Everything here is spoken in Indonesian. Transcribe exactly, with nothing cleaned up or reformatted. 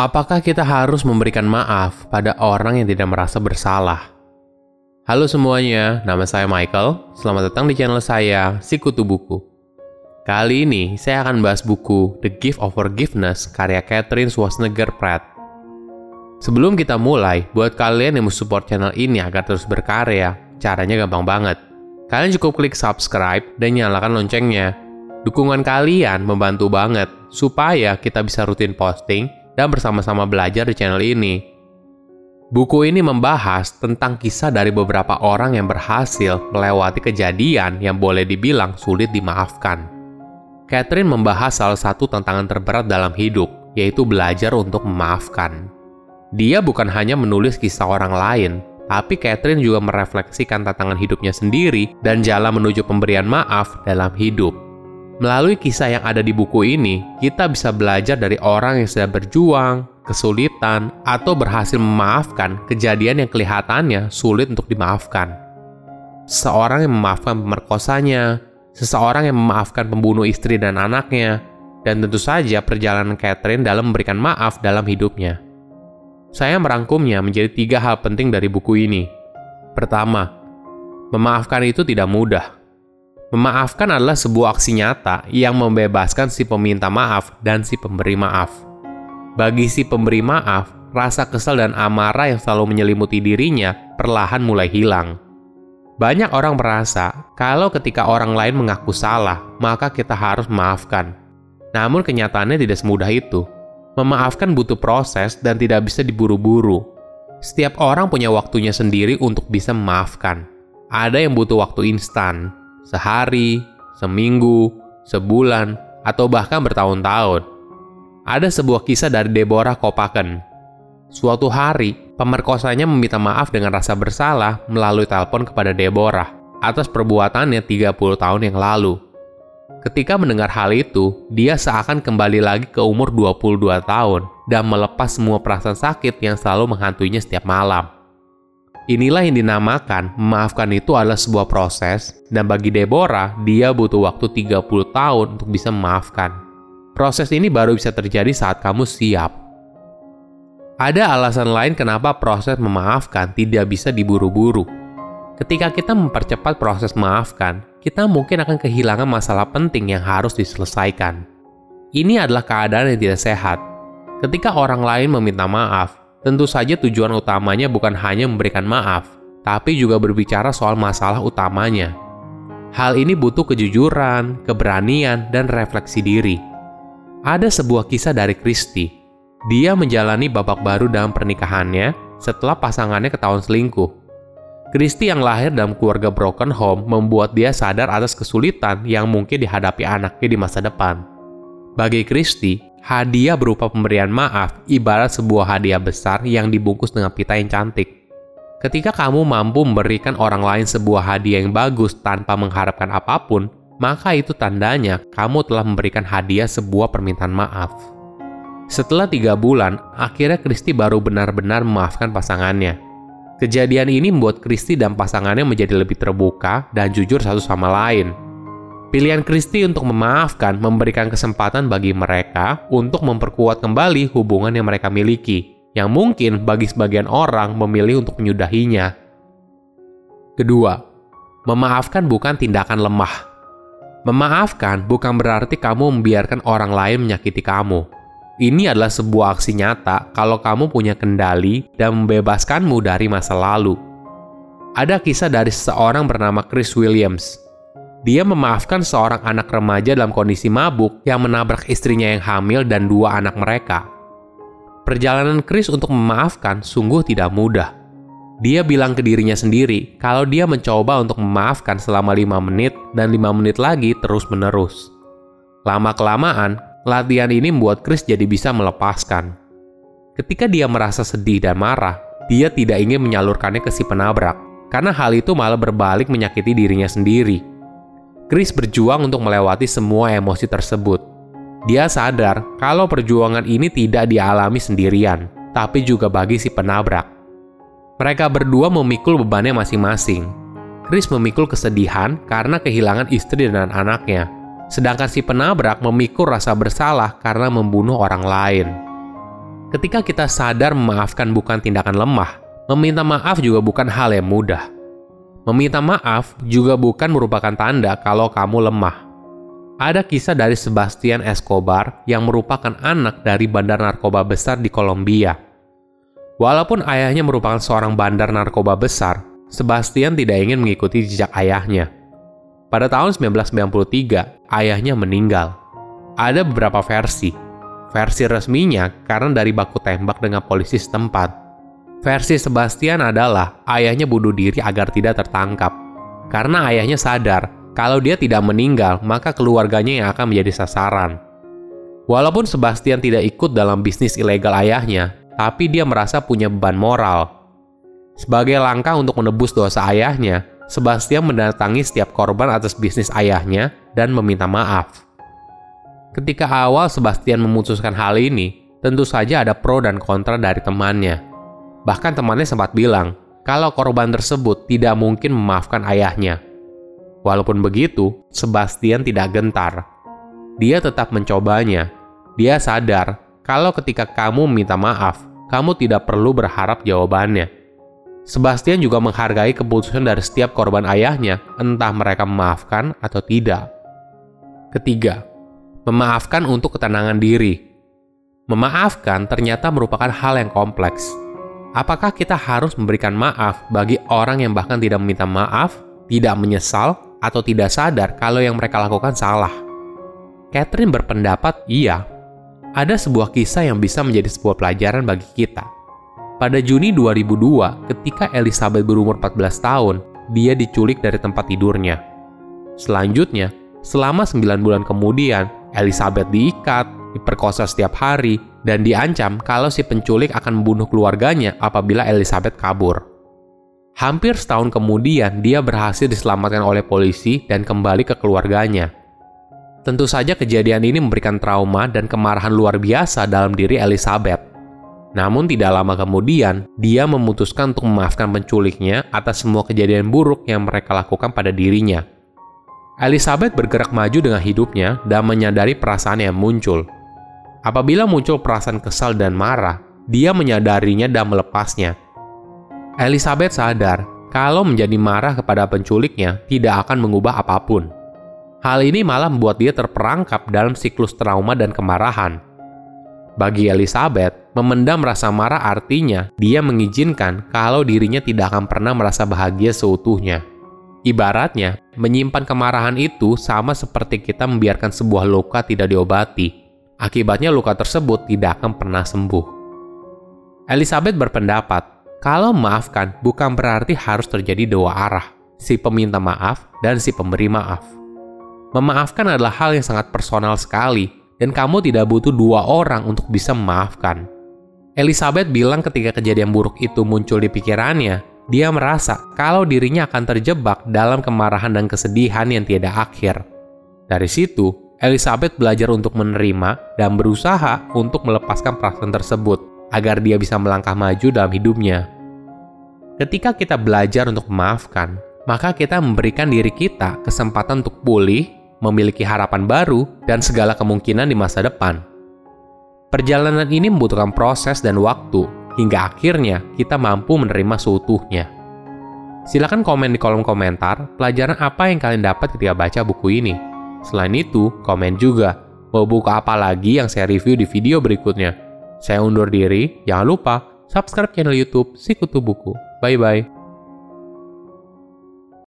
Apakah kita harus memberikan maaf pada orang yang tidak merasa bersalah? Halo semuanya, nama saya Michael. Selamat datang di channel saya, Sikutu Buku. Kali ini, saya akan bahas buku The Gift of Forgiveness karya Katherine Schwarzenegger Pratt. Sebelum kita mulai, buat kalian yang mau support channel ini agar terus berkarya, caranya gampang banget. Kalian cukup klik subscribe dan nyalakan loncengnya. Dukungan kalian membantu banget supaya kita bisa rutin posting dan bersama-sama belajar di channel ini. Buku ini membahas tentang kisah dari beberapa orang yang berhasil melewati kejadian yang boleh dibilang sulit dimaafkan. Katherine membahas salah satu tantangan terberat dalam hidup, yaitu belajar untuk memaafkan. Dia bukan hanya menulis kisah orang lain, tapi Katherine juga merefleksikan tantangan hidupnya sendiri dan jalan menuju pemberian maaf dalam hidup. Melalui kisah yang ada di buku ini, kita bisa belajar dari orang yang sedang berjuang, kesulitan, atau berhasil memaafkan kejadian yang kelihatannya sulit untuk dimaafkan. Seseorang yang memaafkan pemerkosanya, seseorang yang memaafkan pembunuh istri dan anaknya, dan tentu saja perjalanan Katherine dalam memberikan maaf dalam hidupnya. Saya merangkumnya menjadi tiga hal penting dari buku ini. Pertama, memaafkan itu tidak mudah. Memaafkan adalah sebuah aksi nyata yang membebaskan si peminta maaf dan si pemberi maaf. Bagi si pemberi maaf, rasa kesal dan amarah yang selalu menyelimuti dirinya perlahan mulai hilang. Banyak orang merasa kalau ketika orang lain mengaku salah, maka kita harus memaafkan. Namun kenyataannya tidak semudah itu. Memaafkan butuh proses dan tidak bisa diburu-buru. Setiap orang punya waktunya sendiri untuk bisa memaafkan. Ada yang butuh waktu instan. Sehari, seminggu, sebulan, atau bahkan bertahun-tahun. Ada sebuah kisah dari Deborah Kopaken. Suatu hari, pemerkosanya meminta maaf dengan rasa bersalah melalui telepon kepada Deborah atas perbuatannya tiga puluh tahun yang lalu. Ketika mendengar hal itu, dia seakan kembali lagi ke umur dua puluh dua tahun dan melepas semua perasaan sakit yang selalu menghantuinya setiap malam. Inilah yang dinamakan memaafkan itu adalah sebuah proses, dan bagi Deborah, dia butuh waktu tiga puluh tahun untuk bisa memaafkan. Proses ini baru bisa terjadi saat kamu siap. Ada alasan lain kenapa proses memaafkan tidak bisa diburu-buru. Ketika kita mempercepat proses memaafkan, kita mungkin akan kehilangan masalah penting yang harus diselesaikan. Ini adalah keadaan yang tidak sehat. Ketika orang lain meminta maaf, tentu saja tujuan utamanya bukan hanya memberikan maaf, tapi juga berbicara soal masalah utamanya. Hal ini butuh kejujuran, keberanian, dan refleksi diri. Ada sebuah kisah dari Christy. Dia menjalani babak baru dalam pernikahannya setelah pasangannya ketahuan selingkuh. Christy yang lahir dalam keluarga broken home membuat dia sadar atas kesulitan yang mungkin dihadapi anaknya di masa depan. Bagi Christy, hadiah berupa pemberian maaf ibarat sebuah hadiah besar yang dibungkus dengan pita yang cantik. Ketika kamu mampu memberikan orang lain sebuah hadiah yang bagus tanpa mengharapkan apapun, maka itu tandanya kamu telah memberikan hadiah sebuah permintaan maaf. Setelah tiga bulan, akhirnya Christy baru benar-benar memaafkan pasangannya. Kejadian ini membuat Christy dan pasangannya menjadi lebih terbuka dan jujur satu sama lain. Pilihan Christy untuk memaafkan memberikan kesempatan bagi mereka untuk memperkuat kembali hubungan yang mereka miliki, yang mungkin bagi sebagian orang memilih untuk menyudahinya. Kedua, memaafkan bukan tindakan lemah. Memaafkan bukan berarti kamu membiarkan orang lain menyakiti kamu. Ini adalah sebuah aksi nyata kalau kamu punya kendali dan membebaskanmu dari masa lalu. Ada kisah dari seseorang bernama Chris Williams. Dia memaafkan seorang anak remaja dalam kondisi mabuk yang menabrak istrinya yang hamil dan dua anak mereka. Perjalanan Chris untuk memaafkan sungguh tidak mudah. Dia bilang ke dirinya sendiri kalau dia mencoba untuk memaafkan selama lima menit dan lima menit lagi terus-menerus. Lama-kelamaan, latihan ini membuat Chris jadi bisa melepaskan. Ketika dia merasa sedih dan marah, dia tidak ingin menyalurkannya ke si penabrak, karena hal itu malah berbalik menyakiti dirinya sendiri. Chris berjuang untuk melewati semua emosi tersebut. Dia sadar kalau perjuangan ini tidak dialami sendirian, tapi juga bagi si penabrak. Mereka berdua memikul bebannya masing-masing. Chris memikul kesedihan karena kehilangan istri dan anaknya, sedangkan si penabrak memikul rasa bersalah karena membunuh orang lain. Ketika kita sadar memaafkan bukan tindakan lemah, meminta maaf juga bukan hal yang mudah. Meminta maaf juga bukan merupakan tanda kalau kamu lemah. Ada kisah dari Sebastian Escobar yang merupakan anak dari bandar narkoba besar di Kolombia. Walaupun ayahnya merupakan seorang bandar narkoba besar, Sebastian tidak ingin mengikuti jejak ayahnya. Pada tahun sembilan belas sembilan puluh tiga, ayahnya meninggal. Ada beberapa versi. Versi resminya karena dari baku tembak dengan polisi setempat. Versi Sebastian adalah ayahnya bunuh diri agar tidak tertangkap. Karena ayahnya sadar kalau dia tidak meninggal, maka keluarganya yang akan menjadi sasaran. Walaupun Sebastian tidak ikut dalam bisnis ilegal ayahnya, tapi dia merasa punya beban moral. Sebagai langkah untuk menebus dosa ayahnya, Sebastian mendatangi setiap korban atas bisnis ayahnya dan meminta maaf. Ketika awal Sebastian memutuskan hal ini, tentu saja ada pro dan kontra dari temannya. Bahkan temannya sempat bilang, kalau korban tersebut tidak mungkin memaafkan ayahnya. Walaupun begitu, Sebastian tidak gentar. Dia tetap mencobanya. Dia sadar, kalau ketika kamu minta maaf, kamu tidak perlu berharap jawabannya. Sebastian juga menghargai keputusan dari setiap korban ayahnya, entah mereka memaafkan atau tidak. Ketiga, memaafkan untuk ketenangan diri. Memaafkan ternyata merupakan hal yang kompleks. Apakah kita harus memberikan maaf bagi orang yang bahkan tidak meminta maaf, tidak menyesal, atau tidak sadar kalau yang mereka lakukan salah? Katherine berpendapat, iya. Ada sebuah kisah yang bisa menjadi sebuah pelajaran bagi kita. Pada Juni dua ribu dua, ketika Elizabeth berumur empat belas tahun, dia diculik dari tempat tidurnya. Selanjutnya, selama sembilan bulan kemudian, Elizabeth diikat, diperkosa setiap hari, dan diancam kalau si penculik akan membunuh keluarganya apabila Elizabeth kabur. Hampir setahun kemudian, dia berhasil diselamatkan oleh polisi dan kembali ke keluarganya. Tentu saja kejadian ini memberikan trauma dan kemarahan luar biasa dalam diri Elizabeth. Namun tidak lama kemudian, dia memutuskan untuk memaafkan penculiknya atas semua kejadian buruk yang mereka lakukan pada dirinya. Elizabeth bergerak maju dengan hidupnya dan menyadari perasaan yang muncul. Apabila muncul perasaan kesal dan marah, dia menyadarinya dan melepasnya. Elizabeth sadar kalau menjadi marah kepada penculiknya tidak akan mengubah apapun. Hal ini malah membuat dia terperangkap dalam siklus trauma dan kemarahan. Bagi Elizabeth, memendam rasa marah artinya dia mengizinkan kalau dirinya tidak akan pernah merasa bahagia seutuhnya. Ibaratnya, menyimpan kemarahan itu sama seperti kita membiarkan sebuah luka tidak diobati. Akibatnya luka tersebut tidak akan pernah sembuh. Elizabeth berpendapat, kalau memaafkan bukan berarti harus terjadi dua arah, si peminta maaf dan si pemberi maaf. Memaafkan adalah hal yang sangat personal sekali, dan kamu tidak butuh dua orang untuk bisa memaafkan. Elizabeth bilang ketika kejadian buruk itu muncul di pikirannya, dia merasa kalau dirinya akan terjebak dalam kemarahan dan kesedihan yang tiada akhir. Dari situ, Elizabeth belajar untuk menerima dan berusaha untuk melepaskan perasaan tersebut agar dia bisa melangkah maju dalam hidupnya. Ketika kita belajar untuk memaafkan, maka kita memberikan diri kita kesempatan untuk pulih, memiliki harapan baru, dan segala kemungkinan di masa depan. Perjalanan ini membutuhkan proses dan waktu, hingga akhirnya kita mampu menerima seutuhnya. Silakan komen di kolom komentar pelajaran apa yang kalian dapat ketika baca buku ini. Selain itu, komen juga mau buku apa lagi yang saya review di video berikutnya. Saya undur diri, jangan lupa subscribe channel YouTube Sikutu Buku. Bye-bye.